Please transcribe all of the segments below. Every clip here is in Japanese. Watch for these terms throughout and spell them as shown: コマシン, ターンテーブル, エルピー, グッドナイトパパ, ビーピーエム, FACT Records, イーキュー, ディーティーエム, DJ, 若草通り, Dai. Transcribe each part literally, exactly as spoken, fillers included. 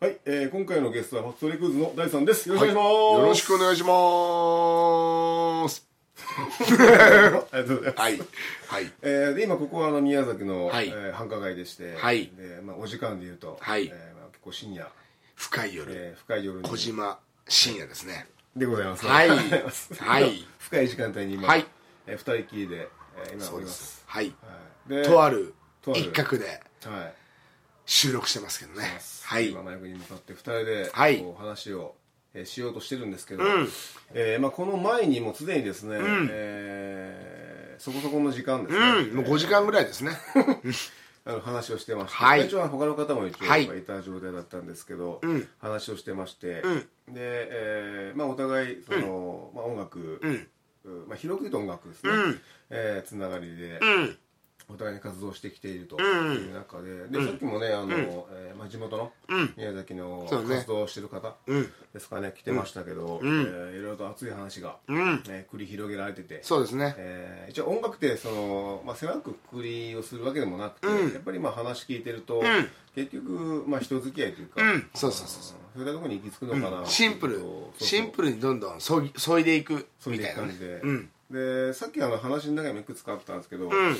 はい、えー、今回のゲストはファクトリークーズのダイさんです。よろしくお願いします。はい、よろしくお願いします。ありがとうございます。はいはいえー、で今ここはあの宮崎の、はいえー、繁華街でして、はいでまあ、お時間でいうと、はいえーまあ、結構深夜深い夜、えー、深い夜に小島深夜ですねでございます。はいはい深い時間帯に今、はいえー、ふたりきりで、えー、今おります。はい、はい、でとある一角で、はい、収録してますけどね。はい今マイクに向かってふたりで、はい、こう話をしようとしてるんですけど、うんえーまあ、この前にもうすでにですね、うんえー、そこそこの時間ですね、うん、もうごじかんぐらいですねあの話をしてまして、はい、一応他の方も一応、はい、いた状態だったんですけど、うん、話をしてまして、うん、で、えーまあ、お互いその、うんまあ、音楽、うんまあ、広く言うと音楽ですね、うんえー、つながりで、うんお互いに活動してきているという中で、うん、でさっきもねあの、うんえーまあ、地元の宮崎の活動してる方ですかね、うん、来てましたけど、うんえー、いろいろと熱い話が、うんえー、繰り広げられててそうですね、えー、一応音楽ってその、まあ、狭くくりをするわけでもなくて、うん、やっぱりまあ話聞いてると、うん、結局、まあ、人付き合いというか、うん、そうそうそうそうそういったところに行き着くのかな、うん、シンプルそうそうシンプルにどんどんそ い, そいでいくみたいな、ね、でうんでさっきあの話の中にもいくつかあったんですけど、うん、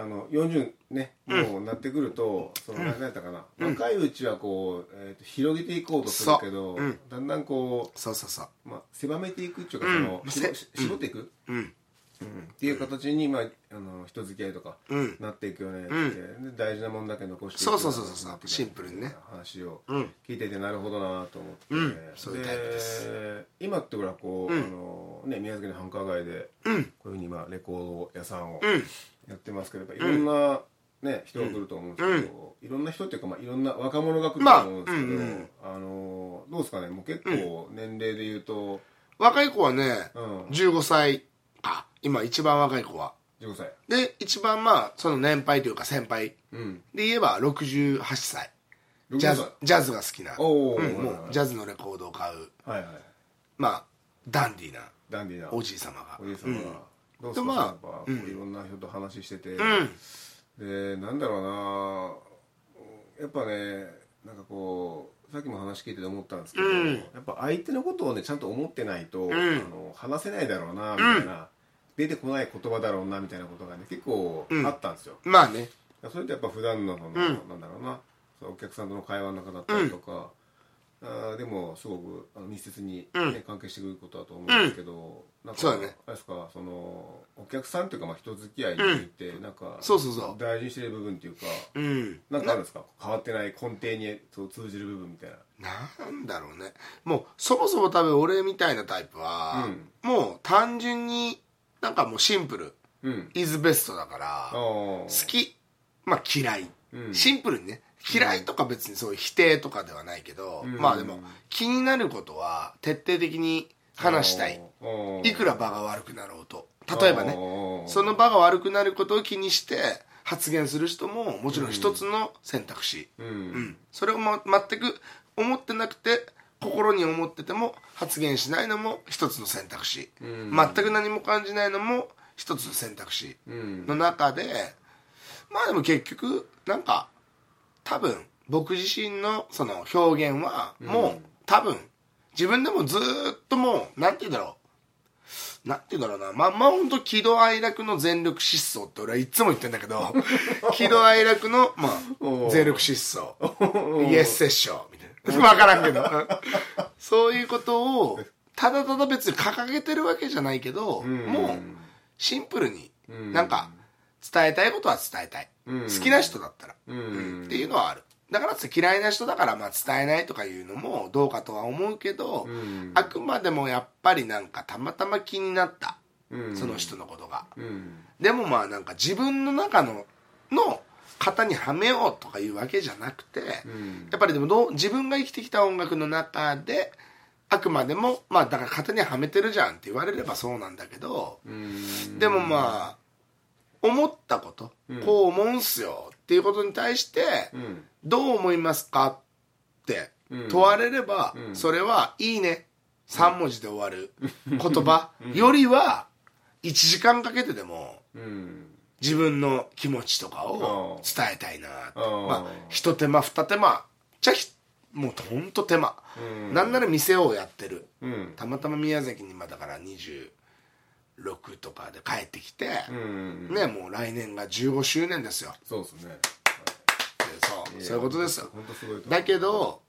あのよんじゅうね、うん、もうなってくるとその何だったかな、うん、若いうちはこう、えー、と広げていこうとするけど、うん、だんだんこうそうそうそう、まあ、狭めていくっていうか、うん、その絞っていく、うんうんうん、っていう形に、まあ、あの人付き合いとか、うん、なっていくよねって、うん、大事なもんだけ残していくそうそうそうそうシンプルにね話を聞いていてなるほどなと思って、うん、そういうタイプです。で今ってほらこう、うんあのね、宮崎の繁華街で、うん、こういうふうに今レコード屋さんをやってますけど、やっぱいろんな、ね、人が来ると思うんですけど、うん、いろんな人っていうか、まあ、いろんな若者が来ると思うんですけど、まあうんうん、あのどうですかねもう結構年齢でいうと、うん、若い子はね、うん、じゅうごさいあ今一番若い子はじゅうごさいで一番まあその年配というか先輩で言えばろくじゅうはっさい、うん、ジャズ、ジャズが好きな、うん、もうジャズのレコードを買う、はいはい、まあダンディーなダンディーなおじい様がおじい様が、うん、どうですか、まあ、やっぱ、うん、いろんな人と話してて、うん、でなんだろうなやっぱねなんかこうさっきも話聞いてて思ったんですけど、うん、やっぱ相手のことをねちゃんと思ってないと、うん、あの話せないだろうなみたいな、うん、出てこない言葉だろうなみたいなことがね結構あったんですよ、うん、まあねそれってやっぱ普段の、うん、なんだろうなお客さんとの会話の中だったりとか、うん、あでもすごくあの密接に、ねうん、関係してくることだと思うんですけど、うん、なんかそうだねあれですかそのお客さんというかまあ人付き合いについて、うん、なんかそうそうそう大事にしてる部分というか、うん、なんかあるんですか変わってない根底にそう通じる部分みたいななんだろうねもうそもそも多分俺みたいなタイプは、うん、もう単純になんかもうシンプル、うん、イズベストだから好きまあ嫌い、うん、シンプルにね嫌いとか別にそういう否定とかではないけど、うん、まあでも気になることは徹底的に話したいいくら場が悪くなろうと例えばねその場が悪くなることを気にして発言する人ももちろん一つの選択肢、うんうん、それを、ま、全く思ってなくて心に思ってても発言しないのも一つの選択肢、うん、全く何も感じないのも一つの選択肢の中で、うん、まあでも結局なんか多分僕自身のその表現はもう、うん、多分自分でもずっともうなんて言うんだろうなんて言うんだろうなまあまあ本当喜怒哀楽の全力疾走って俺はいつも言ってんだけど喜怒哀楽のまあ全力疾走イエスセッションみたいな。分からんけどそういうことをただただ別に掲げてるわけじゃないけど、うん、もうシンプルになんか伝えたいことは伝えたい、うん、好きな人だったら、うんうん、っていうのはあるだから嫌いな人だからまあ伝えないとかいうのもどうかとは思うけど、うん、あくまでもやっぱりなんかたまたま気になった、うん、その人のことが、うん、でもまあなんか自分の中のの型にはめようとかいうわけじゃなくて、うん、やっぱりでもどう自分が生きてきた音楽の中であくまでもまあだから型にはめてるじゃんって言われればそうなんだけど、うん、でもまあ思ったこと、うん、こう思うんすよっていうことに対して、うん、どう思いますかって問われれば、うん、それはいいねさん文字で終わる言葉よりはいちじかんかけてでも自分の気持ちとかを伝えたいなって、まあ、一手間二手間じゃもうほんと手間、うん、なんなら店をやってる、うん、たまたま宮崎に今だからにじゅうろくとかで帰ってきて、うん、ねもう来年がじゅうごしゅうねんですよ。そうですね、はい、そう、そういうことですよ。本当すごいと思う。だけど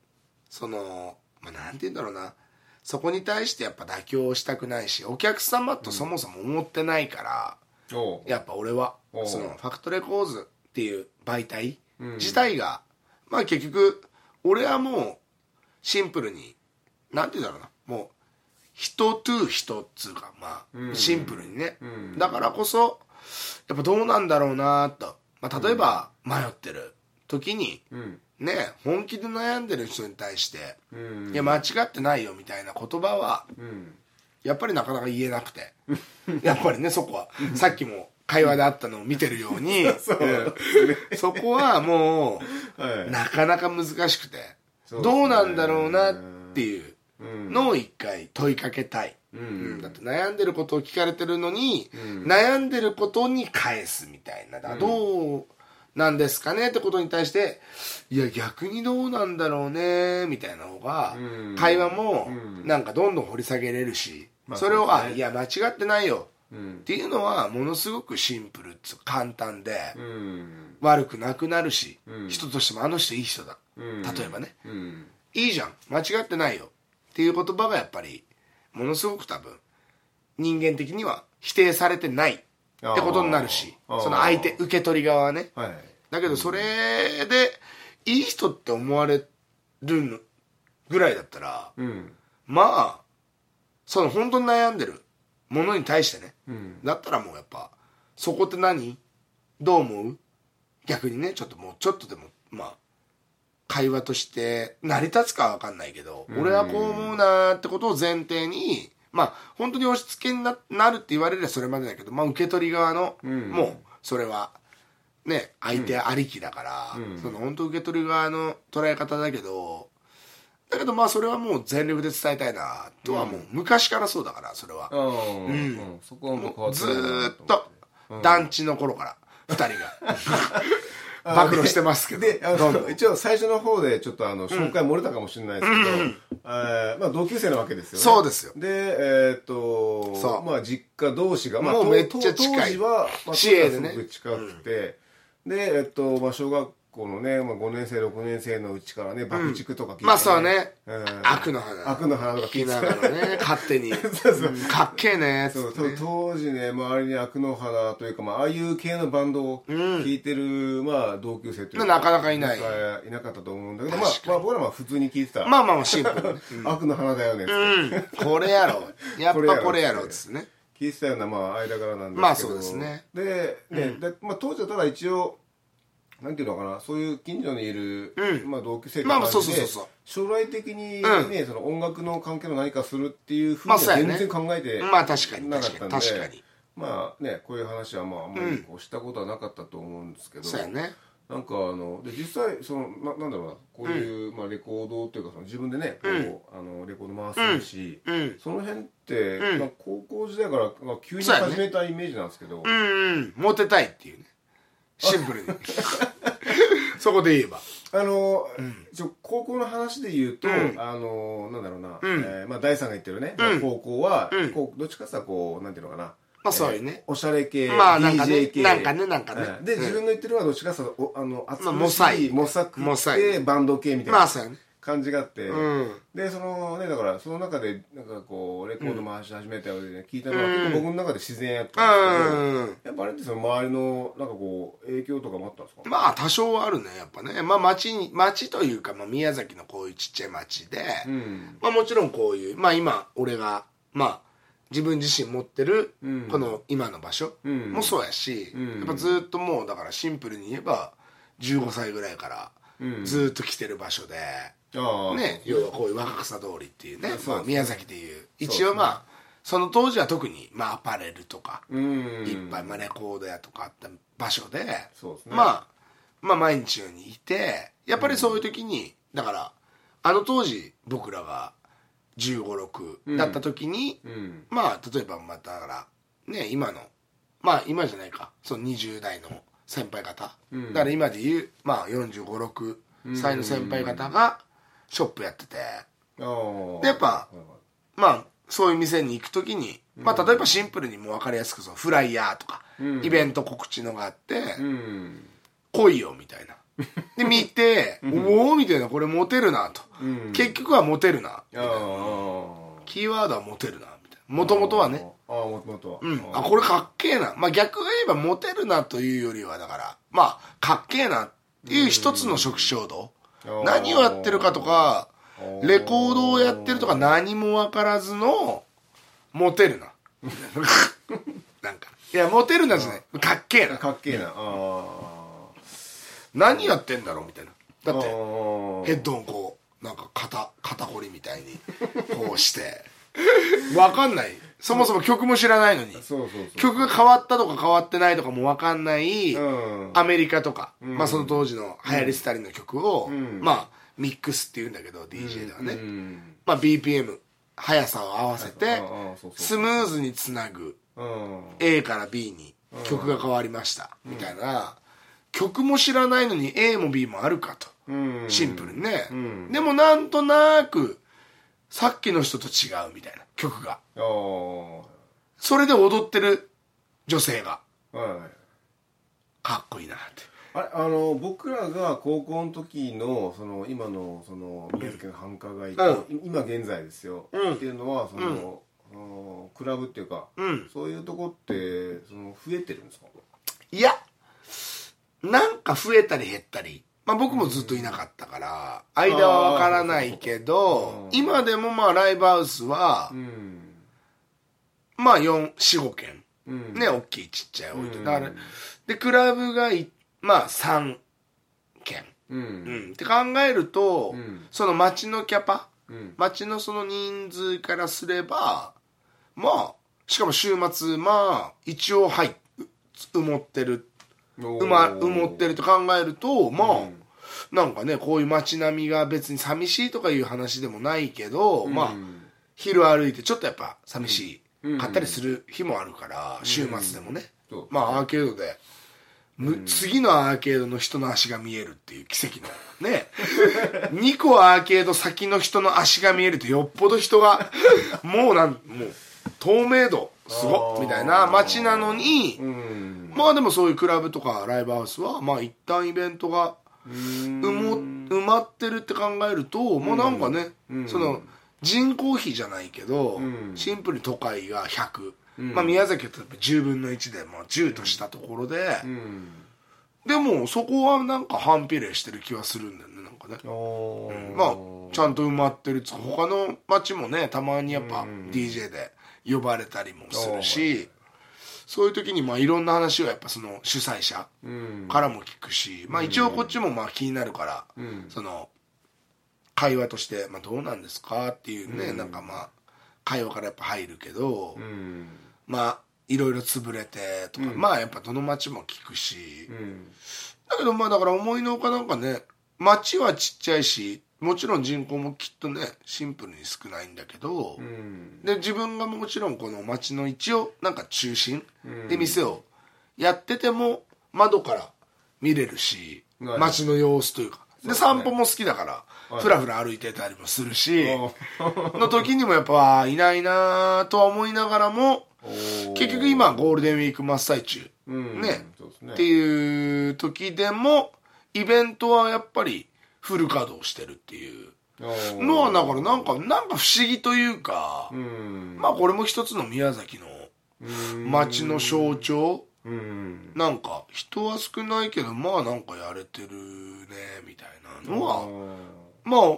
その、まあ、なんて言うんだろうな、そこに対してやっぱ妥協したくないし、お客様とそもそも思ってないから、うん、やっぱ俺はそのファクトレコーズっていう媒体自体が、うん、まあ結局俺はもうシンプルになんて言うんだろうな、もう人と人っつうか、まあシンプルにね、うん、だからこそやっぱどうなんだろうなと、まあ、例えば迷ってる時に、うんね、本気で悩んでる人に対して、うん、いや間違ってないよみたいな言葉は、うん、やっぱりなかなか言えなくてやっぱりねそこはさっきも会話であったのを見てるようにそ, う、うん、そこはもう、はい、なかなか難しくて、そうですね、どうなんだろうなっていうのを一回問いかけたい、うんうん、だって悩んでることを聞かれてるのに、うん、悩んでることに返すみたいな、だからどうなんですかねってことに対して、いや逆にどうなんだろうねみたいな方が会話もなんかどんどん掘り下げれるし、うん、それを、まあそうですね、あ、いや間違ってないよっていうのはものすごくシンプルって簡単で、うん、悪くなくなるし、うん、人としてもあの人いい人だ、うん、例えばね、うん、いいじゃん間違ってないよっていう言葉がやっぱりものすごく多分人間的には否定されてないってことになるし、その相手受け取り側はね、はい、だけどそれでいい人って思われるぐらいだったら、うん、まあその本当に悩んでるものに対してね、うん、だったらもうやっぱそこって何どう思う、逆にねちょっともうちょっとでもまあ会話として成り立つか分かんないけど、うん、俺はこう思うなってことを前提に、まあ本当に押し付けに な, なるって言われればそれまでだけど、まあ受け取り側の、うん、もうそれはね相手ありきだから、うん、その本当受け取り側の捉え方だけど、だけどまあそれはもう全力で伝えたいなとはもう昔からそうだから、それは、うんうんうん、そこはもう変わってないなと思って、ずっと団地の頃からふたりが暴露してますけど、であの一応最初の方でちょっとあの紹介漏れたかもしれないですけど、うんうん、えー、まあ同級生なわけですよね。そうですよ。でえっ、ー、とそう、まあ実家同士が、まあ、もうめっちゃ近い、当時は、まあ、すごく近くて、うん、でえっ、ー、とまあ小学校のね、まあ、ごねん生ろくねん生のうちからね爆竹とか聞いて、ね、うん、まあそうね、うん、悪の花悪の花とか聞いてながらね勝手にそうそう、うん、かっけえね、そうそう、当時ね周りに悪の花というか、まあああいう系のバンドを聴いてる、うん、まあ同級生というかなかなかいないいなかったと思うんだけど、まあ、まあ僕らは普通に聴いてた、まあまあまあシンプル、ね、うん、悪の花だよねって、うん、これやろやっぱこれやろっつってね聴いてたような、まあ間柄なんですけど、まあそうですね、で、ね、うん、でまあ当時はただ一応なんていうのかな、そういう近所にいる、うん、まあ、同級生とかで将来的に、ね、うん、その音楽の関係の何かするっていうふうには全然考えてなかったんで、まあね、こういう話はまああんまりこうしたことはなかったと思うんですけど、うん、そうやね、なんかあので実際その な, なんだろうなこういう、うん、まあ、レコードというかその自分でねこう、うん、あのレコード回すし、うんうん、その辺って、うん、まあ、高校時代から、まあ、急に始めたイメージなんですけど、う、ね、うん、モテたいっていうね。シンプルにそこで言えばあの、うん、ちょ高校の話で言うと、うん、あのなんだろうな、うん、えー、まあ、大さんが言ってるね、うん、まあ、高校は、うん、こうどっちかさこうなんていうのかな、まあそういうね、えー、おしゃれ系、まあ、なんかね、ディージェー 系なんかねなんかね、うん、で自分の言ってるのはどっちかさおあの熱く、まあ、モサイモサくてバンド系みたいな感じがあって、うん、でそのねだからその中でなんかこうレコード回し始めたようで、ね、聞いたのは、うん、僕の中で自然やったんですけど、うん、やっぱあれってその周りのなんかこう影響とかもあったんですか？まあ多少あるねやっぱね、まあ町に町というか、まあ、宮崎のこういうちっちゃい町で、うん、まあもちろんこういうまあ今俺がまあ自分自身持ってるこの今の場所もそうやし、うんうん、やっぱずっともうだからシンプルに言えばじゅうごさいぐらいからずっと来てる場所で、うんね、要はこういう若草通りっていうね、まあ、宮崎でいう一応まあその当時は特に、まあ、アパレルとかいっぱい、まあ、レコード屋とかあった場所で、そうですね、まあ、まあ毎日のようにいて、やっぱりそういう時に、うん、だからあの当時僕らがじゅうご、ろくだった時に、うんうん、まあ例えばまただからね今のまあ今じゃないかそのにじゅう代の先輩方、うん、だから今でいうまあよんじゅうご、ろくさいの先輩方がショップやってて、うん、でやっぱ、うん、まあそういう店に行くときに、まあ、例えばシンプルにもう分かりやすくそのフライヤーとか、うん、イベント告知のがあって、うん、来いよみたいなで見ておおみたいな、これモテるなと、うん、結局はモテるなみたいな、キーワードはモテるなみたいな、もともとはね、ああもともとは、うん、あこれかっけえな、まあ、逆が言えばモテるなというよりはだからまあかっけえなっていう一つの食衝動、何をやってるかとかレコードをやってるとか何も分からずのモテるななんかいやモテるなじゃないかっけえなかっけえな、ああ何やってんだろうみたいな、だってヘッドをこうなんか肩肩こりみたいにこうして分かんない、そもそも曲も知らないのに、そうそうそう曲が変わったとか変わってないとかも分かんない、うん、アメリカとか、うんまあ、その当時の流行り廃りの曲を、うん、まあミックスっていうんだけど ディージェー ではね、うんまあ、ビーピーエム 速さを合わせてスムーズにつなぐ、うん、A から B に曲が変わりました、うん、みたいな、曲も知らないのに A も B もあるかと、うん、シンプルにね、うん、でもなんとなくさっきの人と違うみたいな曲が、それで踊ってる女性が、はい、かっこいいなって、あれあの僕らが高校の時 の, その今 の, その宮崎の繁華街、うん、今現在ですよ、うん、っていうのはその、うん、あのクラブっていうか、うん、そういうとこってその増えてるんですか？いやなんか増えたり減ったり、まあ、僕もずっといなかったから、うん、間は分からないけど、うん、今でもまあライブハウスは、うん、まあよん、ごけん、うん、ね大きいちっちゃい置いて、うん、だからでクラブが行ってまあさんけん、うんうん、って考えると、うん、その街のキャパ、うん、街のその人数からすればまあしかも週末まあ一応はい埋もってる埋もってると考えるとまあ、うん、なんかねこういう街並みが別に寂しいとかいう話でもないけど、うん、まあ昼歩いてちょっとやっぱ寂しい買ったりする日もあるから、うん、週末でもね、うん、まあアーケードでうん、次のアーケードの人の足が見えるっていう奇跡のねにこアーケード先の人の足が見えるとよっぽど人がもうなんもう透明度すごっみたいな街なのに、うん、まあでもそういうクラブとかライブハウスはまあ一旦イベントが埋まってるって考えるともうなんかね、うん、その人口比じゃないけど、うん、シンプルに都会がひゃくうんまあ、宮崎はじゅうぶんのいちでもうじゅうとしたところで、うん、でもそこはなんか反比例してる気はするんだよねなんかね、うん、まあちゃんと埋まってるつ他の町もねたまにやっぱ ディージェー で呼ばれたりもするし、うん、そういう時にまあいろんな話をやっぱその主催者からも聞くし、うん、まあ一応こっちもまあ気になるから、うん、その会話としてまあどうなんですかっていうね、うん、なんかまあ会話からやっぱ入るけど、うんまあいろいろ潰れてとか、うん、まあやっぱどの町も聞くし、うん、だけどまあだから思いのほかなんかね町はちっちゃいしもちろん人口もきっとねシンプルに少ないんだけど、うん、で自分がもちろんこの町の一応なんか中心で店をやってても窓から見れるし、うん、町の様子というかで散歩も好きだからふらふら歩いてたりもするしの時にもやっぱいないなとは思いながらも結局今ゴールデンウィーク真っ最中、うん、ね、そうですねっていう時でもイベントはやっぱりフル稼働してるっていうのはだからなんかなんか不思議というか、うん、まあこれも一つの宮崎の街の象徴、うん、なんか人は少ないけどまあなんかやれてるねみたいなのはまあ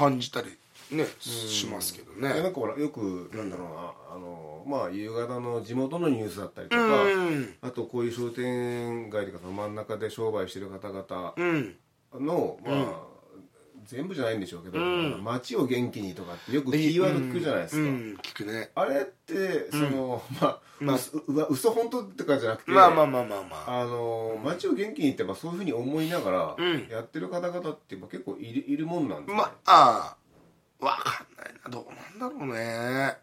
感じたりね、しますけどね。なんかほらよくなんだろうな、あのまあ夕方の地元のニュースだったりとか、うん、あとこういう商店街とか真ん中で商売してる方々の、うん、まあ、うん、全部じゃないんでしょうけど、うん、街を元気にとかってよくキーワード聞くじゃないですか、うんうん、聞くね。あれってその、うん、まあ、まあ、うん、嘘本当とかじゃなくて、まあまあまあまあまあ、あの街を元気にってそういうふうに思いながらやってる方々って結構いる、いるもんなんですね。まあ分かんないな、どうなんだろうね。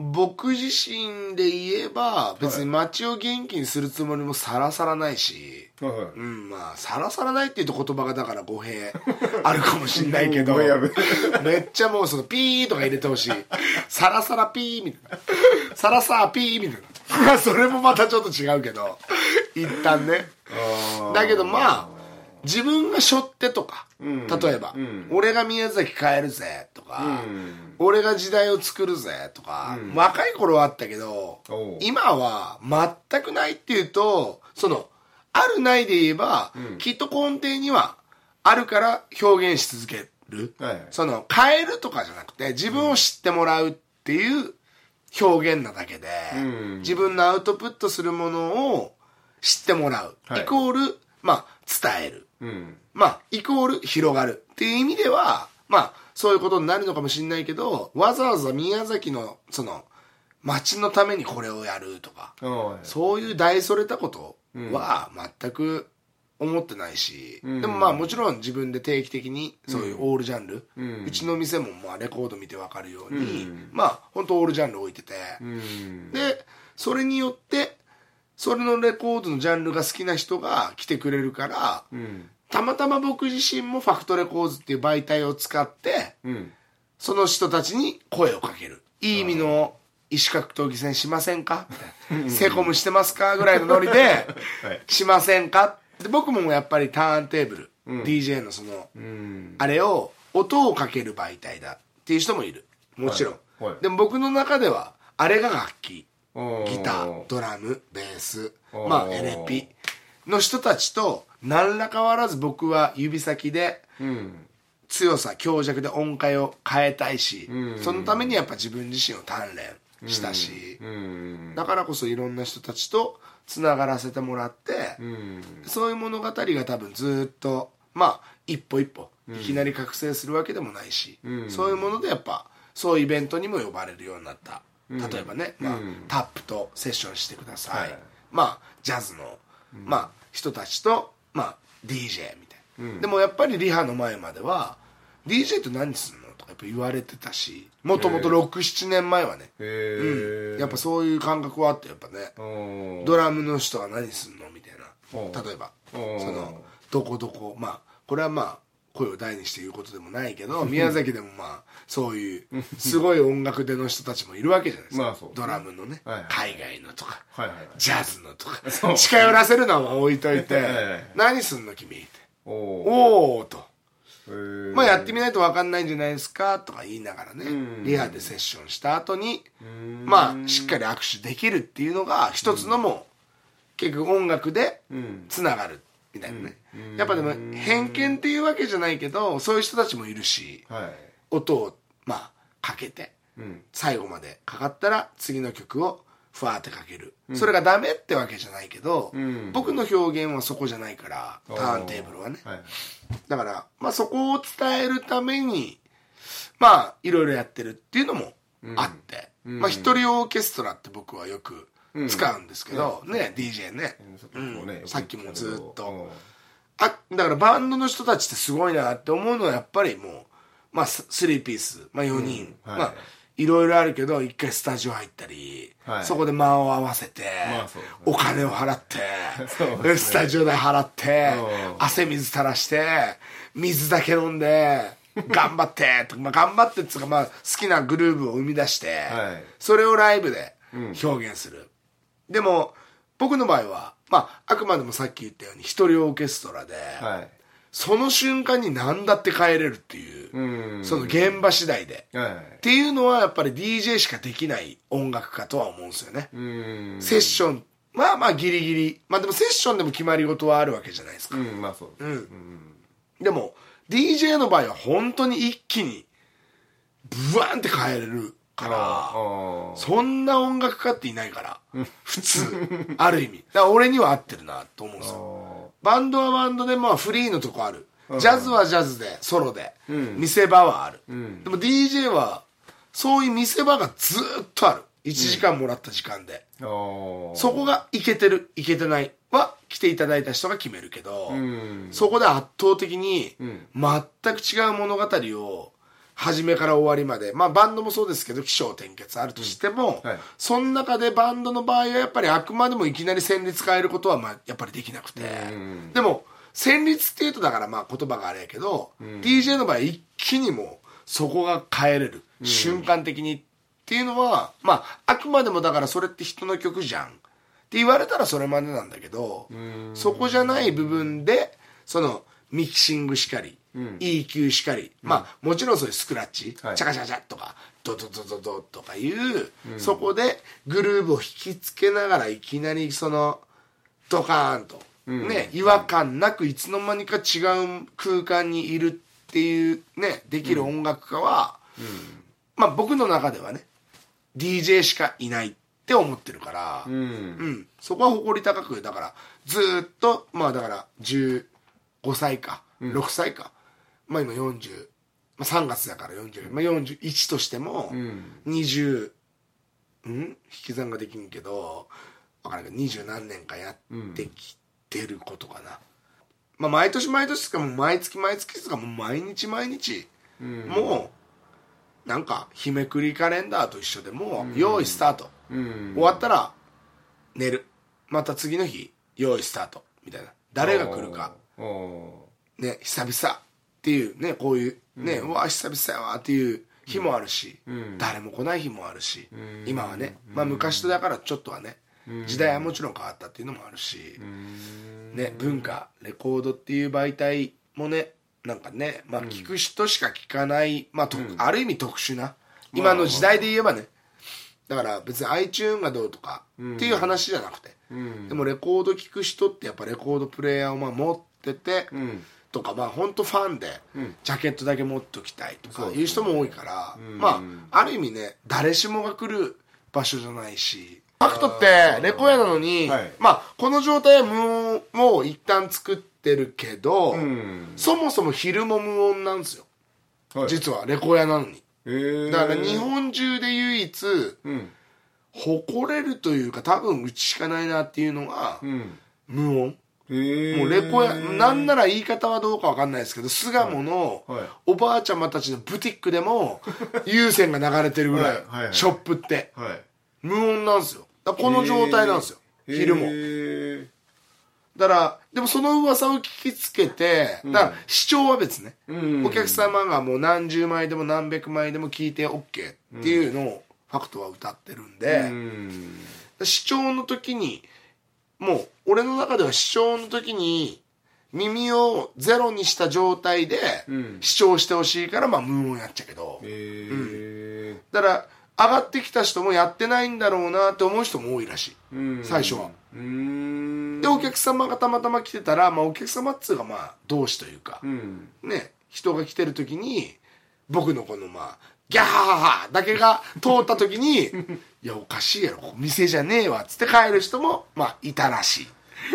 うん、僕自身で言えば別に街を元気にするつもりもさらさらないし、はい、うん、まあさらさらないっていうと言葉がだから語弊あるかもしんないけどめっちゃもうそのピーとか入れてほしい。さらさらピーみたいな、さらさピーみたいなそれもまたちょっと違うけど一旦ね。だけどまあ自分が背負ってとか、うん、例えば、うん、俺が宮崎変えるぜとか、うん、俺が時代を作るぜとか、うん、若い頃はあったけど今は全くないっていうと、そのあるないで言えば、うん、きっと根底にはあるから表現し続ける、はい、その変えるとかじゃなくて自分を知ってもらうっていう表現なだけで、うん、自分のアウトプットするものを知ってもらう、はい、イコール、まあ、伝える、うん、まあイコール広がるっていう意味ではまあそういうことになるのかもしれないけど、わざわざ宮崎のその町のためにこれをやるとか、そういう大それたことは全く思ってないし、うん、でもまあもちろん自分で定期的にそういうオールジャンル、うん、うちの店もまあレコード見て分かるように、うん、まあ本当オールジャンル置いてて、うん、でそれによってそれのレコードのジャンルが好きな人が来てくれるから、うん、たまたま僕自身もファクトレコーズっていう媒体を使って、うん、その人たちに声をかける、いい意味の石格闘技戦しませんかセコムしてますかぐらいのノリで、はい、しませんかで、僕もやっぱりターンテーブル、うん、ディージェー のその、うん、あれを音をかける媒体だっていう人もいる、もちろん、はいはい、でも僕の中ではあれが楽器、ギター、ドラム、ベース、まあ エルピー の人たちと何ら変わらず僕は指先で強さ、強弱で音階を変えたいし、そのためにやっぱ自分自身を鍛錬したし、だからこそいろんな人たちとつながらせてもらって、そういう物語が多分ずっとまあ一歩一歩いきなり覚醒するわけでもないし、そういうものでやっぱそういうイベントにも呼ばれるようになった。例えばね、まあうん、タップとセッションしてください、はい、まあジャズの、うん、まあ、人たちと、まあ、ディージェー みたいな、うん、でもやっぱりリハの前までは ディージェー って何すんのとかやっぱ言われてたし、もともとろく、ななねんまえはね、うん、やっぱそういう感覚はあって、やっぱねドラムの人は何すんのみたいな、例えばそのどこどこ、まあこれはまあ声を大にして言うことでもないけど宮崎でもまあそういうすごい音楽での人たちもいるわけじゃないですかまあそうね、ドラムのね、はいはい、海外のとか、はいはいはい、ジャズのとか近寄らせるのは置いといてはいはい、はい、何すんの君っておおと、まあ、やってみないと分かんないんじゃないですかとか言いながらね、リハでセッションした後にまあしっかり握手できるっていうのが一つのも結局音楽でつながるみたいなね、うん、やっぱでも偏見っていうわけじゃないけどそういう人たちもいるし、はい、音をまあかけて、うん、最後までかかったら次の曲をふわーってかける、うん、それがダメってわけじゃないけど、うん、僕の表現はそこじゃないから、うん、ターンテーブルはね、はい、だから、まあ、そこを伝えるためにまあいろいろやってるっていうのもあって、うん、まあ一人オーケストラって僕はよく使うんですけど、うん、ね、ディージェー ね、うんうん、さっきもずっと、あ、だからバンドの人たちってすごいなって思うのはやっぱりもう、まあスリーピース、まあよにん、うん、はい、まあいろいろあるけど一回スタジオ入ったり、はい、そこで間を合わせて、まあそうですね、お金を払って、そうですね、スタジオ代払って、汗水垂らして、水だけ飲んで。頑張ってとか、まあ、頑張ってっていうか、まあ、好きなグルーヴを生み出して、はい、それをライブで表現する、うん、でも僕の場合は、まあ、あくまでもさっき言ったように一人オーケストラで、はい、その瞬間に何だって変えれるっていう、うん、その現場次第で、はい、っていうのはやっぱり ディージェー しかできない音楽家とは思うんですよね、うん、セッションまあまあギリギリ、まあでもセッションでも決まり事はあるわけじゃないですか、うん、まあそうです、うん、でもディージェー の場合は本当に一気にブワーンって変えれるから、そんな音楽家っていないから、普通、ある意味。だから俺には合ってるなと思うんですよ。バンドはバンドで、まあフリーのとこある。ジャズはジャズで、ソロで、うん、見せ場はある。うん、でも ディージェー は、そういう見せ場がずっとある。いちじかんもらった時間で、うん、そこがイケてるイケてないは来ていただいた人が決めるけど、うん、そこで圧倒的に全く違う物語を初めから終わりまで、まあバンドもそうですけど起承転結あるとしても、うんはい、その中でバンドの場合はやっぱりあくまでもいきなり旋律変えることはまあやっぱりできなくて、うん、でも旋律っていうとだからまあ言葉があれやけど、うん、ディージェー の場合一気にもそこが変えれる、うん、瞬間的にっていうのは、まあ、あくまでもだからそれって人の曲じゃんって言われたらそれまでなんだけど、そこじゃない部分でそのミキシングしかり、うん、イーキュー しかり、うん、まあもちろんそういうスクラッチ、はい、チャカチャカチャとかドドドドドとかいう、うん、そこでグルーブを引きつけながらいきなりそのドカーンと、うん、ね、違和感なくいつの間にか違う空間にいるっていうね、できる音楽家は、うんうん、まあ、僕の中ではねディージェー しかいないって思ってるから、うんうん、そこは誇り高く、だからずっとまあだからじゅうごさいか、うん、ろくさいか、まあ今よんじゅう、まあ、さんがつだからよんじゅう、まあ、よんじゅういちとしてもにじゅう、うん、引き算ができんけど分からんけどにじゅう何年かやってきてることかな、うん、まあ毎年毎年かもう毎月毎月かもう毎日毎日、うん、もうなんか日めくりカレンダーと一緒でもう用意スタート、うん、終わったら寝る、また次の日用意スタートみたいな、誰が来るか、ね、久々っていうね、こういうね、うん、うわ久々やわっていう日もあるし、うん、誰も来ない日もあるし、うん、今はね、まあ、昔とだからちょっとはね、うん、時代はもちろん変わったっていうのもあるし、うんね、文化レコードっていう媒体もねなんかね、まあ聞く人しか聞かない、うん、まあ、うん、ある意味特殊な今の時代で言えばね、だから別に iTunes がどうとかっていう話じゃなくて、うん、でもレコード聞く人ってやっぱレコードプレーヤーをまあ持ってて、うん、とかまあ本当ファンでジャケットだけ持っときたいとかいう人も多いから、うん、まあある意味ね誰しもが来る場所じゃないし、ファクトってレコヤなのに、はい、まあこの状態は無音もう一旦作っててるけど、うん、そもそも昼も無音なんですよ、はい、実はレコヤなのに、えー、だから日本中で唯一、うん、誇れるというか多分うちしかないなっていうのが、うん、無音、えー、もうレコヤなんなら言い方はどうか分かんないですけど巣鴨のおばあちゃまたちのブティックでも有線が流れてるぐらい、はいはい、ショップって、はい、無音なんですよ、だからこの状態なんですよ、えー、昼も、えーだからでもその噂を聞きつけて、だから視聴は別ね、うん、お客様がもう何十枚でも何百枚でも聞いて OK っていうのをファクトは歌ってるんで、うん、視聴の時にもう俺の中では視聴の時に耳をゼロにした状態で視聴してほしいから、まあ無音やっちゃうけど、うん、だから上がってきた人もやってないんだろうなって思う人も多いらしい、うん、最初は、うーん、でお客様がたまたま来てたら、まあ、お客様っつうかまあ同志というか、うん、ね、人が来てる時に僕のこのまあギャーハーだけが通った時にいやおかしいやろここ店じゃねえわっつって帰る人もまあいたらしい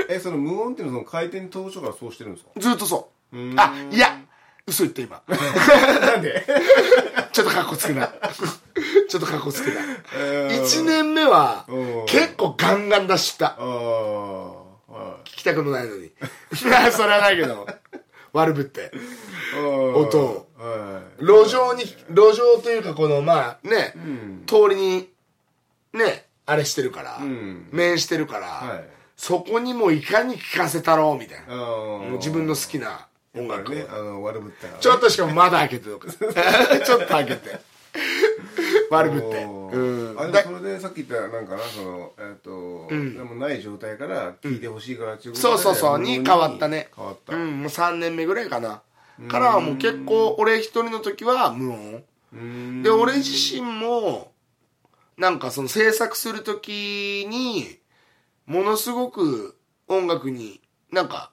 え、その無音っていうのはその開店当初からそうしてるんですか？ずっとそう。うーん、あ、いや嘘言った今なんでちょっとカッコつけないちょっとカッコつけないいちねんめは結構ガンガン出した。聞きたくもないのにそれはないけど悪ぶって音を路上に、路上というかこのまあね、うん、通りにねあれしてるから、うん、面してるから、はい、そこにもいかに聞かせたろうみたいな、もう自分の好きな音楽を、ね、あの悪ぶったちょっとしかも窓開けてとかちょっと開けて悪ぶって、うん、あれそれでさっき言ったなんかなその、えーとうん、でもない状態から聞いてほしいからっていうことで、うん、そうそうそうに変わったね。変わった、うん、もうさんねんめぐらいかなからはもう結構俺一人の時は無音で、俺自身もなんかその制作する時にものすごく音楽になんか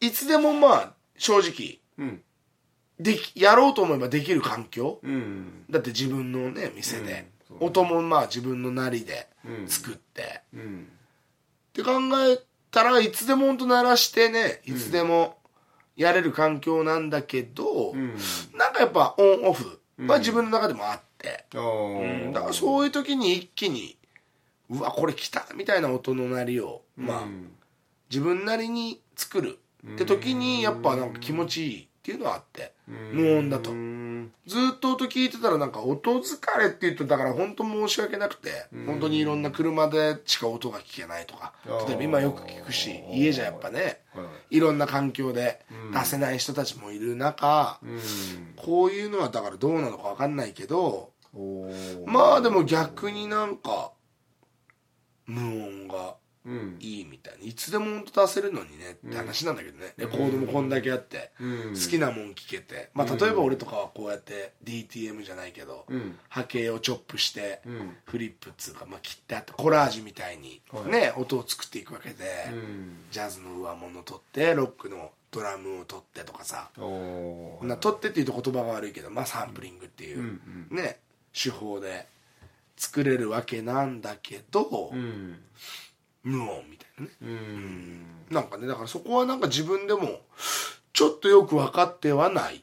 いつでもまあ正直、うん、でやろうと思えばできる環境、うん、だって自分のね店で、うんね、音もまあ自分のなりで作って、うんうん、って考えたらいつでも音鳴らしてねいつでもやれる環境なんだけど、うん、なんかやっぱオンオフは自分の中でもあって、うんうん、だからそういう時に一気にうわこれ来たみたいな音の鳴りを、うん、まあ自分なりに作るって時にやっぱなんか気持ちいいっていうのはあって、無音だとずっと音聞いてたらなんか音疲れっていうとだから本当申し訳なくて本当にいろんな車でしか音が聞けないとか例えば今よく聞くし家じゃやっぱねいろんな環境で出せない人たちもいる中こういうのはだからどうなのか分かんないけどまあでも逆になんか無音がうん、いいみたいにいつでも音出せるのにねって話なんだけどね、うん、レコードもこんだけあって、うん、好きなもん聴けて、まあ、例えば俺とかはこうやって ディーティーエム じゃないけど、うん、波形をチョップして、うん、フリップっつうか、まあ、切ってあってコラージュみたいに、ねはい、音を作っていくわけで、うん、ジャズの上物を取ってロックのドラムを取ってとかさおな取ってっていうと言葉が悪いけど、まあ、サンプリングっていう、うんうんね、手法で作れるわけなんだけど、うん無音みたいなねうんなんかねだからそこはなんか自分でもちょっとよく分かってはない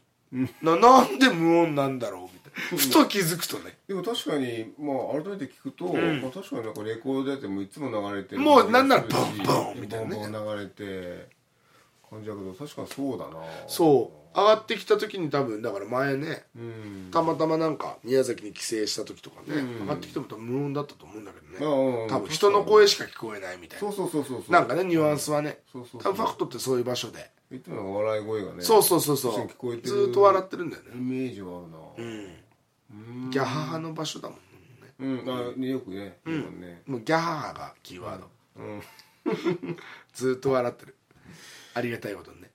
な, なんで無音なんだろうみたいなふと気づくとねでも確かに、まあ、改めて聞くと、うんまあ、確かになんかレコードでやってもいつも流れてるもうなんならボンボンみたいなねボンボン流れて感じだけど確かにそうだなそう上がってきた時に多分だから前ねうんたまたまなんか宮崎に帰省した時とかね上がってきても多分無音だったと思うんだけどね多分人の声しか聞こえないみたいなそうそうそうそうなんかねニュアンスはねそうそうそう多分ファクトってそういう場所でいつも笑い声がねそうそうそうそう聞こえてるずっと笑ってるんだよねイメージはあるなうんギャハハの場所だもんねうんあよくねもうギャハハがキーワードうんずっと笑ってるありがたいことにね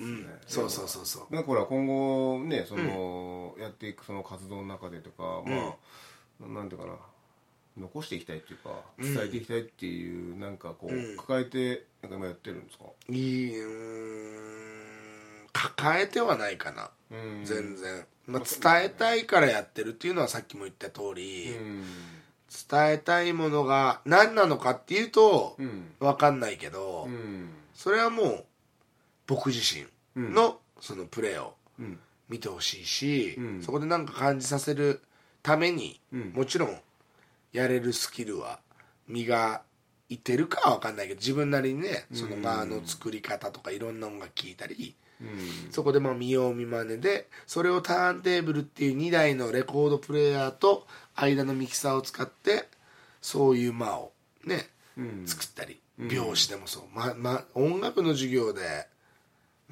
うん、そうそうそうそう。なんかほら今後ねその、うん、やっていくその活動の中でとか、うん、まあなんていうかな残していきたいっていうか伝えていきたいっていう、うん、なんかこう、うん、抱えてなんか今やってるんですか。いい抱えてはないかな。うん全然、まあ、伝えたいからやってるっていうのはさっきも言った通り、うん、伝えたいものが何なのかっていうと、うん、分かんないけど、うん、それはもう僕自身のそのプレーを見てほしいし、うん、そこで何か感じさせるために、うん、もちろんやれるスキルは磨いてるかは分かんないけど自分なりにねその場の作り方とかいろんな音楽聴いたり、うん、そこでまあ見よう見まねでそれをターンテーブルっていうにだいのレコードプレーヤーと間のミキサーを使ってそういう間をね、うん、作ったり拍子でもそう、まま、音楽の授業で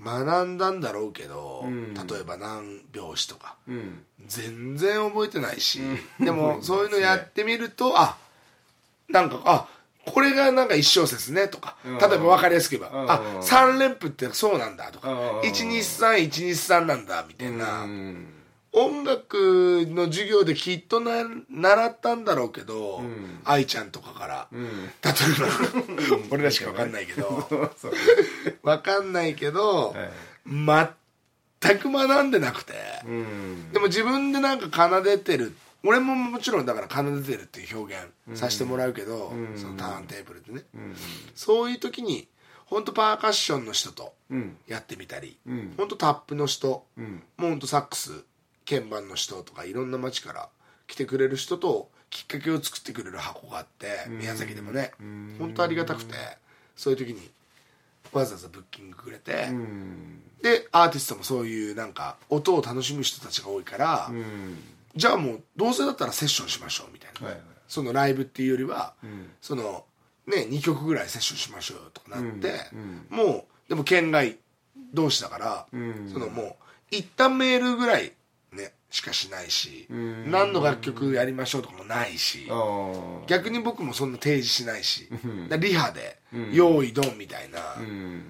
学んだんだろうけど、うん、例えば何拍子とか、うん、全然覚えてないし、うん、でもそういうのやってみるとあなんかあこれがなんか一小節ねとか例えば分かりやすく言えばあさん連符ってそうなんだとか いちにさんいちにさん なんだみたいな、うん、音楽の授業できっとな習ったんだろうけど、うん、愛ちゃんとかから、うん、例えば、うん、俺らしか分かんないけど分かんないけど、はい、全く学んでなくて、うん、でも自分でなんか奏でてる俺ももちろんだから奏でてるっていう表現させてもらうけど、うん、そのターンテーブルでね、うん、そういう時にほんとパーカッションの人とやってみたり、うん、ほんとタップの人、うん、もうほんとサックス鍵盤の人とかいろんな街から来てくれる人ときっかけを作ってくれる箱があって、うん、宮崎でもね、うん、ほんとありがたくてそういう時にわざわざブッキングくれて、うん、でアーティストもそういうなんか音を楽しむ人たちが多いから、うん、じゃあもうどうせだったらセッションしましょうみたいな、はいはい、そのライブっていうよりは、うん、そのねにきょくぐらいセッションしましょうとかなって、うんうん、もうでも県外同士だから、うん、そのもう一旦メールぐらいねしかしないし、うん、何の楽曲やりましょうとかもないし、うん、逆に僕もそんな提示しないし、うん、だリハで、うん、用意ドンみたいな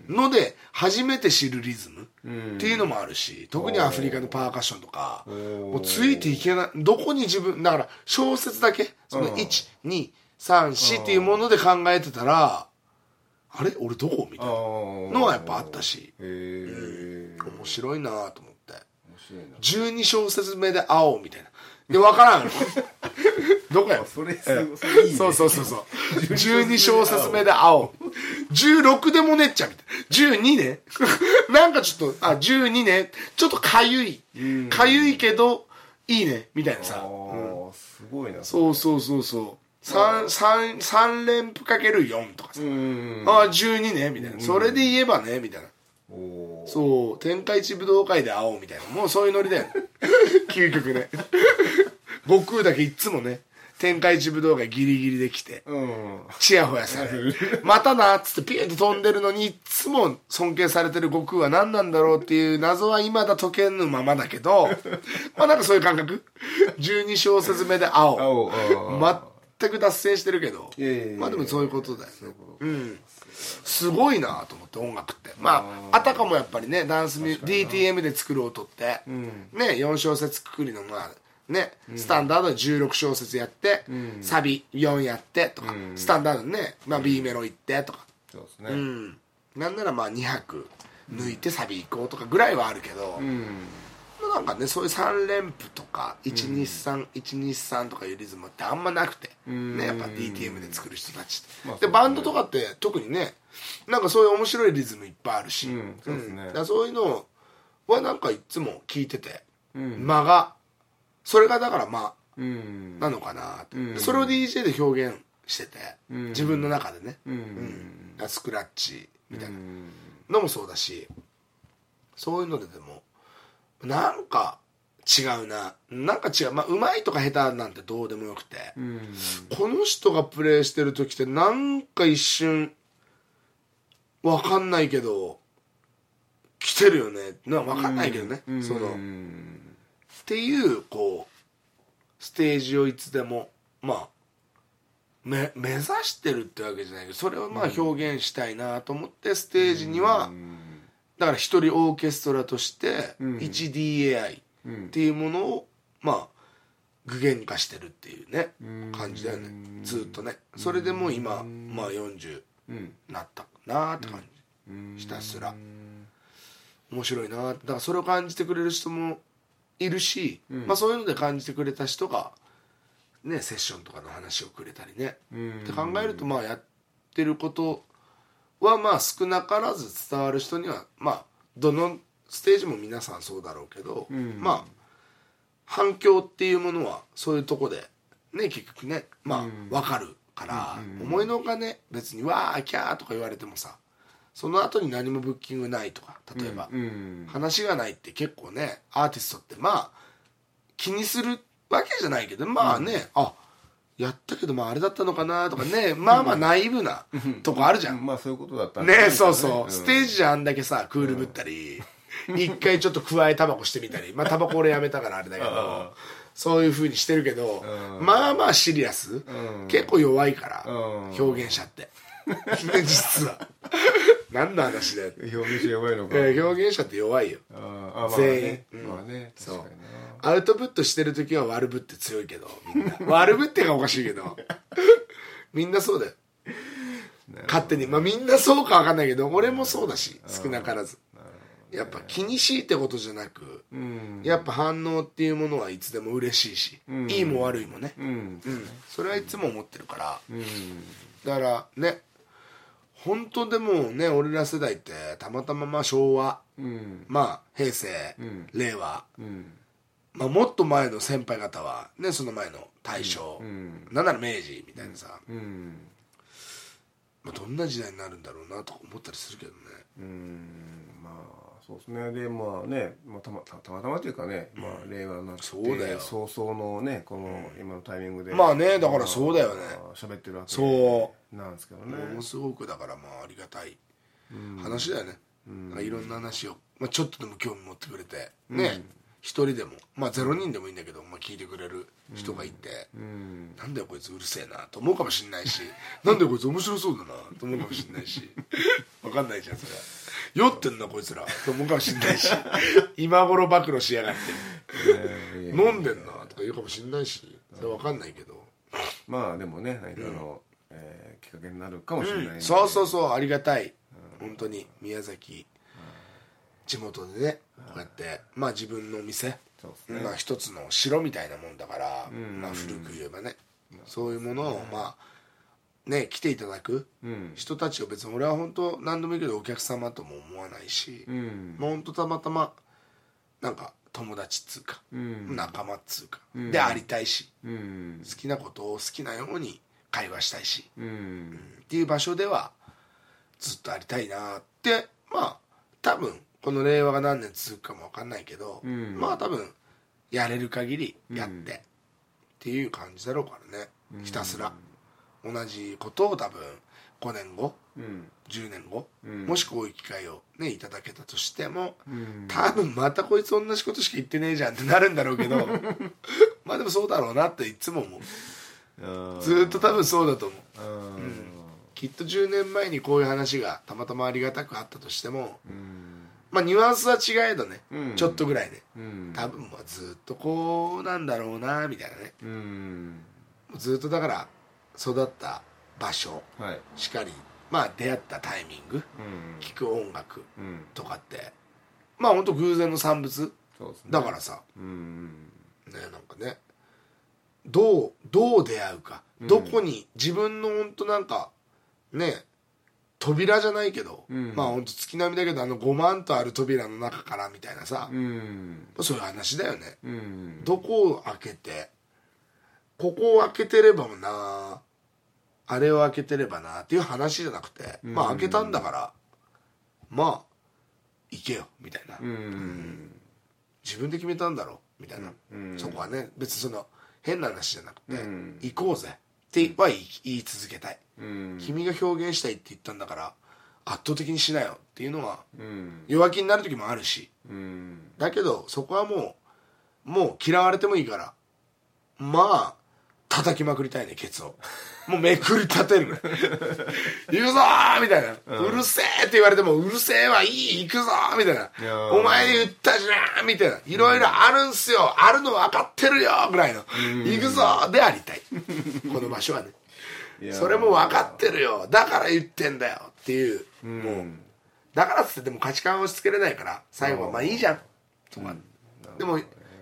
ので初めて知るリズムっていうのもあるし、うん、特にアフリカのパーカッションとかもうついていけないどこに自分だから小節だけそのいちにさんしっていうもので考えてたらあれ俺どこみたいなのはやっぱあったし、うん、面白いなと思って。面じゅうに小節目で会おうみたいなで分からんのどこやそれすごい、ええ、いいね、そうそうそうそうじゅうに小節目で会おうじゅうろくでもねっちゃみたいなじゅうにねなんかちょっとあじゅうにねちょっとかゆいかゆいけどいいねみたいなさ、うん、すごいなそうそうそうそうさん連符かけるよんとかさあじゅうにねみたいなそれで言えばねみたいなおそう天下一武道会で会おうみたいなもうそういうノリだよね究極ね悟空だけいつもね天下一武道会ギリギリで来て、うん、チヤホヤされるまたなっつってピュンと飛んでるのにいつも尊敬されてる悟空は何なんだろうっていう謎は未だ解けぬままだけどまあなんかそういう感覚じゅうに小節目で会おう全く脱線してるけど、いやいやいやいやまあでもそういうことだよね。そういうことうん、すごいなと思って音楽って、まああたかもやっぱりねダンスミュ ディーティーエム で作る音って、うん、ねよん小節くくりのまあね、うん、スタンダードでじゅうろく小節やって、うん、サビよんやってとか、うん、スタンダードねまあ B メロ行ってとか、そうですね。うん、なんならまあに拍抜いてサビ行こうとかぐらいはあるけど。うんなんかね、そういうさん連符とかいちにさんいちにさんとかいうリズムってあんまなくて、ね、やっぱ ディーティーエム で作る人たちって、まあ、でバンドとかって特にねなんかそういう面白いリズムいっぱいあるし、うん、そうですね、うん、だそういうのはなんかいつも聞いてて、うん、間がそれがだから間なのかなって、うん、それを ディージェー で表現してて、うん、自分の中でね、うんうん、スクラッチみたいなのもそうだしそういうのででもなんか違うななんか違うまあうまいとか下手なんてどうでもよくて、うん、この人がプレイしてる時ってなんか一瞬わかんないけど来てるよねなんかわかんないけどね、うん、その、うん、っていうこうステージをいつでもまあめ目指してるってわけじゃないけどそれをまあ表現したいなと思ってステージには、うんだから一人オーケストラとして ワンディーエーアイ っていうものをまあ具現化してるっていうね感じだよねずっとねそれでもう今まあよんじゅうなったなって感じひたすら面白いなだからそれを感じてくれる人もいるしまあそういうので感じてくれた人がねセッションとかの話をくれたりねって考えるとまあやってることはまあ少なからず伝わる人にはまあどのステージも皆さんそうだろうけど、うん、まあ反響っていうものはそういうとこでね結局ねまあ分かるから、うん、思いのほかね別にわーキャーとか言われてもさその後に何もブッキングないとか例えば、うん、話がないって結構ねアーティストってまあ気にするわけじゃないけどまあね、うん、あやったけどまああれだったのかなとかねまあまあナイーブなとこあるじゃん、うん、まあそういうことだったんだねそうそう、うん、ステージじゃあんだけさクールぶったり、うん、一回ちょっと加えタバコしてみたりまあタバコ俺やめたからあれだけどそういう風にしてるけど、うん、まあまあシリアス、うん、結構弱いから、うん、表現者って、うん、実は何の話だよ表現者弱いのか表現者って弱いよああ全員まあね、うんまあね確かにねアウトプットしてるときは悪ぶって強いけどみんな悪ぶってがおかしいけどみんなそうだよ勝手にまあみんなそうか分かんないけど俺もそうだし少なからず、ね、やっぱ気にしいってことじゃなく、うん、やっぱ反応っていうものはいつでも嬉しいし、うん、いいも悪いもね、うんうん、それはいつも思ってるから、うん、だからね本当でもね俺ら世代ってたまたままあ昭和、うん、まあ平成、うん、令和、うんまあ、もっと前の先輩方は、ね、その前の大正、うん、なんなら明治みたいなさ、うんまあ、どんな時代になるんだろうなと思ったりするけどねうんまあそうですねでまあね、まあ、たまたまたまというかね、うんまあ、令和になってそうだよ早々のねこの今のタイミングで、うん、まあねだからそうだよね喋ってるわけなんですけどねものすごくだからまあありがたい話だよね、うん、いろんな話を、まあ、ちょっとでも興味持ってくれてね、うん一人でもまあゼロにんでもいいんだけど、まあ、聞いてくれる人がいて、うんうん、なんだよこいつうるせえなと思うかもしんないしなんだよこいつ面白そうだなと思うかもしんないし分かんないじゃんそれ酔ってんなこいつらと思うかもしんないし今頃暴露しやがって飲んでんなとか言うかもしんないしそれ分かんないけどまあでもね何かの、うんえー、きっかけになるかもしれない、うん、そうそうそうありがたい、うん、本当に宮崎地元でねこうやってまあ自分のお店、そう、ね、まあ、一つの城みたいなもんだから、うん、まあ、古く言えばね、うん、そういうものを、うん、まあね、来ていただく人たちを別に俺は本当何度も言うけどお客様とも思わないし、うん、もう本当たまたまなんか友達っつうか、うん、仲間っつうか、うん、でありたいし、うん、好きなことを好きなように会話したいし、うんうん、っていう場所ではずっとありたいなって、まあ多分この令和が何年続くかも分かんないけど、うん、まあ多分やれる限りやって、うん、っていう感じだろうからね、うん、ひたすら同じことを多分ごねんご、うん、じゅうねんご、うん、もしこういう機会を、ね、いただけたとしても、うん、多分またこいつ同じことしか言ってねえじゃんってなるんだろうけどまあでもそうだろうなっていつも思うずっと多分そうだと思う、うん、きっとじゅうねんまえにこういう話がたまたまありがたくあったとしても、うん、まあニュアンスは違えどね、うん、ちょっとぐらいね、うん、多分ずっとこうなんだろうなみたいなね、うん、ずっとだから育った場所、はい、しかり、まあ、出会ったタイミング、うん、聴く音楽とかって、うん、まあほんと偶然の産物、そうですね、だからさ、うん、ね、なんかねどう、どう出会うか、うん、どこに自分のほんとなんかね扉じゃないけど、うん、まあほんと月並みだけどあのごまんとある扉の中からみたいなさ、うん、そういう話だよね、うん、どこを開けてここを開けてればなあれを開けてればなっていう話じゃなくて、うん、まあ開けたんだからまあ行けよみたいな、うんうん、自分で決めたんだろうみたいな、うん、そこはね別にその変な話じゃなくて、うん、行こうぜっては言い、言い続けたい、うん、君が表現したいって言ったんだから圧倒的にしなよっていうのは、うん、弱気になる時もあるし、うん、だけどそこはもうもう嫌われてもいいからまあ叩きまくりたいね、ケツをもうめくり立てる行くぞーみたいな、うん、うるせえって言われてもうるせえはいい行くぞーみたいな、お前に言ったじゃんみたいな、いろいろあるんすよ、あるの分かってるよぐらいの行くぞーでありたいこの場所はねそれも分かってるよだから言ってんだよっていう、うん、もうだからっつってでも価値観を押し付けれないから最後はまあいいじゃんとか、うん、でも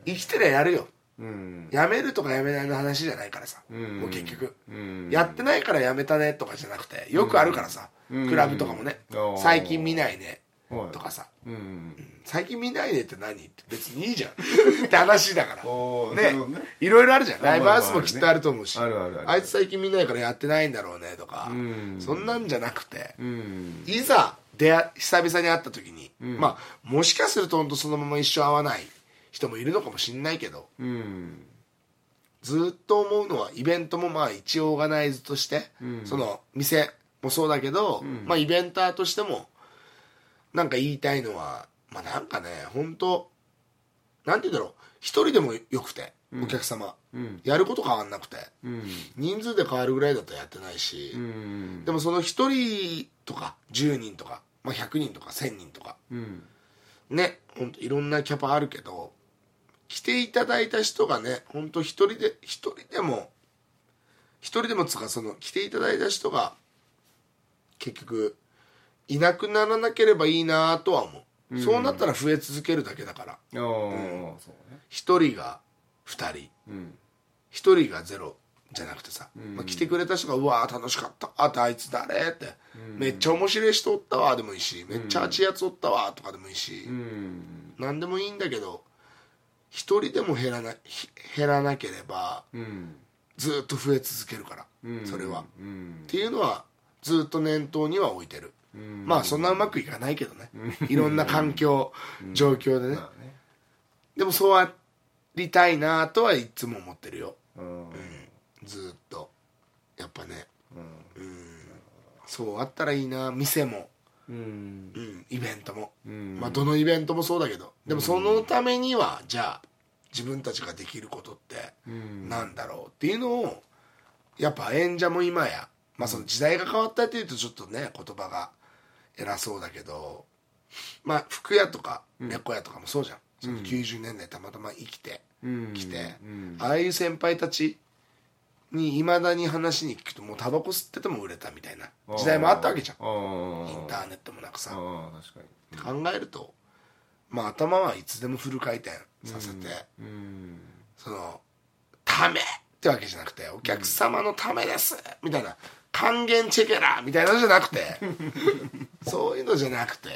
生きてりゃやるよ、うん、やめるとかやめないの話じゃないからさ、うん、もう結局、うん、やってないからやめたねとかじゃなくてよくあるからさ、うん、クラブとかもね、うん、最近見ないねとかさ、うんうん、最近見ないねって何って別にいいじゃんって話だからね、いろいろあるじゃん、ライブハウスもきっとあると思うし、 あるあるある、あいつ最近見ないからやってないんだろうねとか、うん、そんなんじゃなくて、うん、いざ出久々に会った時に、うん、まあもしかするとほんとそのまま一生会わない人もいるのかもしんないけど、うん、ずっと思うのはイベントもまあ一応オーガナイズとして、うん、その店もそうだけど、うん、まあイベンターとしてもなんか言いたいのはまあなんかね本当なんて言うんだろう、一人でもよくて、うん、お客様、うん、やること変わんなくて、うん、人数で変わるぐらいだとやってないし、うん、でもその一人とかじゅうにんとか、まあ、ひゃくにんとかせんにんとか、うん、ね、本当いろんなキャパあるけど。来ていただいた人がね、本当一人で一人でも一人でもつかその来ていただいた人が結局いなくならなければいいなとは思う、うん。そうなったら増え続けるだけだから。一、うんね、人が二人、一、うん、人がゼロじゃなくてさ、うんまあ、来てくれた人がうわー楽しかった、あとあいつ誰って、うん、めっちゃ面白い人おったわでもいいし、めっちゃあちやつおったわとかでもいいし、うん、何でもいいんだけど。一人でも減らな、減らなければ、うん、ずっと増え続けるから、うん、それは、うん、っていうのはずっと念頭には置いてる、うん、まあそんなうまくいかないけどね、うん、いろんな環境、うん、状況でね、まあね、でもそうありたいなとはいつも思ってるよ、うんうん、ずっとやっぱね、うんうん、そうあったらいいな、店も、うんうん、イベントも、うんまあ、どのイベントもそうだけど、でもそのためにはじゃあ自分たちができることってなんだろうっていうのをやっぱ演者も今や、まあ、その時代が変わったっていうとちょっとね言葉が偉そうだけど、まあ服屋とか猫屋とかもそうじゃん、そのきゅうじゅうねんだいたまたま生きてきて、ああいう先輩たちにいまだに話に聞くともうタバコ吸ってても売れたみたいな時代もあったわけじゃん、インターネットもなくさ、確かに考えるとまあ、頭はいつでもフル回転させて、うんうん、そのためってわけじゃなくて、お客様のためです、うん、みたいな還元チェケラみたいなのじゃなくてそういうのじゃなくて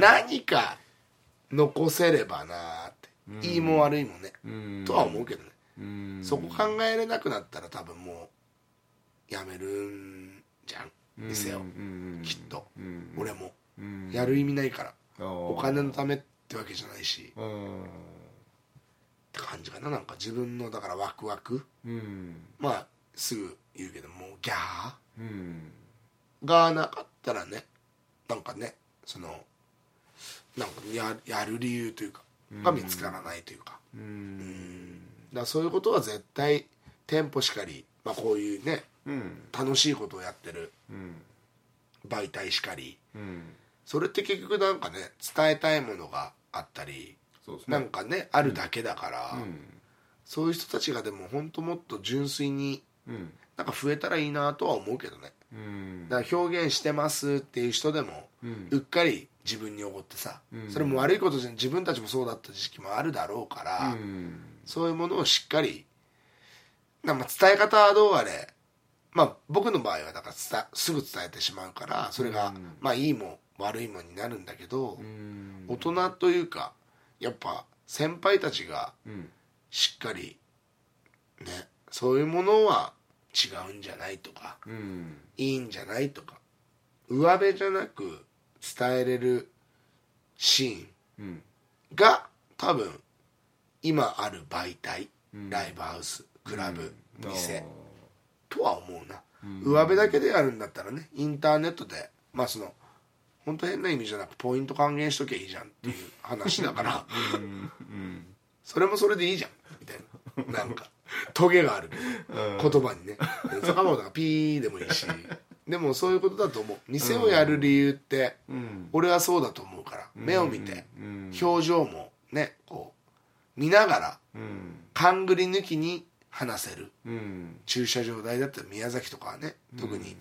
何か残せればなーって、うん、いいも悪いもね、うん、とは思うけどね、うん、そこ考えれなくなったら多分もうやめるんじゃん店を、うん、きっと、うん、俺も、うん、やる意味ないから、お金のためってわけじゃないし、うん、って感じかな。なんか自分のだからワクワク、うん、まあすぐ言うけどもうギャー、うん、がなかったらね、なんかねそのなんか や, やる理由というかが見つからないというか、うんうん、だからそういうことは絶対店舗しかり、まあ、こういうね、うん、楽しいことをやってる、うん、媒体しかり、うんそれって結局なんかね伝えたいものがあったり、そうですね、なんかねあるだけだから、うん、そういう人たちがでも本当もっと純粋に、うん、なんか増えたらいいなとは思うけどね、うん、だから表現してますっていう人でも、うん、うっかり自分におごってさ、うん、それも悪いことじゃん、自分たちもそうだった時期もあるだろうから、うん、そういうものをしっかりなんか伝え方はどうあれ、まあ、僕の場合はだからすぐ伝えてしまうからそれが、うん、まあいいも悪いもんになるんだけど、うん大人というかやっぱ先輩たちがしっかりね、そういうものは違うんじゃないとか、うんいいんじゃないとか上辺じゃなく伝えれるシーンが、うん、多分今ある媒体、うん、ライブハウスクラブ、うん、店とは思うな、うん、上辺だけでやるんだったらねインターネットでまあその本当変な意味じゃなくポイント還元しときゃいいじゃんっていう話だからうん、うん、それもそれでいいじゃんみたいな、なんかトゲがあるけど言葉にね坂本がピーでもいいし、でもそういうことだと思う。店をやる理由って、うん、俺はそうだと思うから、うん、目を見て、うん、表情もねこう見ながら、うん、勘ぐり抜きに話せる、うん、駐車場代だったら宮崎とかはね特に、うん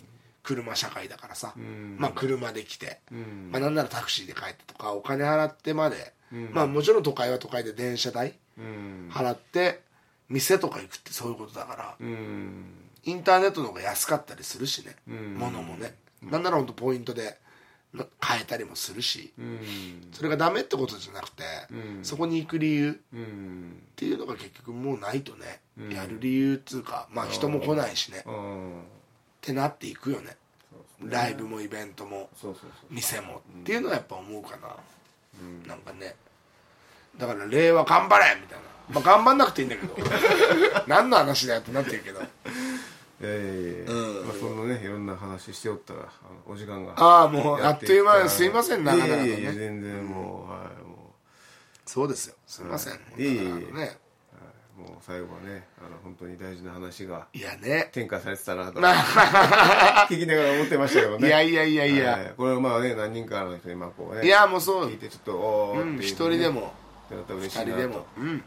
車社会だからさ、うんまあ、車で来て、うんまあ、なんならタクシーで帰ってとかお金払ってまで、うんまあ、もちろん都会は都会で電車代払って店とか行くってそういうことだから、うん、インターネットの方が安かったりするしね、うん、物もね、うん、なんならほんとポイントで買えたりもするし、うん、それがダメってことじゃなくて、うん、そこに行く理由っていうのが結局もうないとね、うん、やる理由っつうかまあ人も来ないしねってなっていくよ ね, ねライブもイベントもそうそうそう店もっていうのはやっぱ思うかな、うん、なんかねだから令和頑張れみたいな、まあ、頑張んなくていいんだけど何の話だよってなってるけどいやいやいや、うんまあ、そんなねいろんな話しておったらあのお時間がああもうあっという間すいませんなかなかねいやいや全然もう、うん、はいもうそうですよすいません、はい、いやいやいやねもう最後はねあの本当に大事な話がいやね展開されてたなと聞きながら思ってましたけどねいやいやいやいや、はい、これはまあね何人かの人に今こうねいやもうそう聞いてちょっとおーっていう、うん、一人でも二人でも、うん、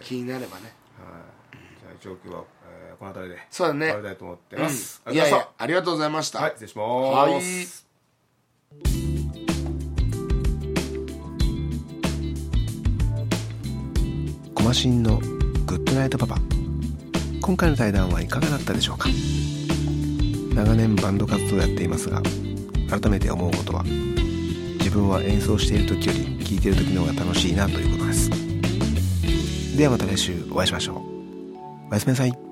気になればねはい、うん、じゃあ長期は、えー、この辺りでそうだね終わりたいと思ってます、うん、いやいやありがとうございましたはい失礼しますはいコマシンのグッドナイトパパ今回の対談はいかがだったでしょうか。長年バンド活動をやっていますが改めて思うことは自分は演奏している時より聴いている時の方が楽しいなということです。ではまた来週お会いしましょう。おやすみなさい。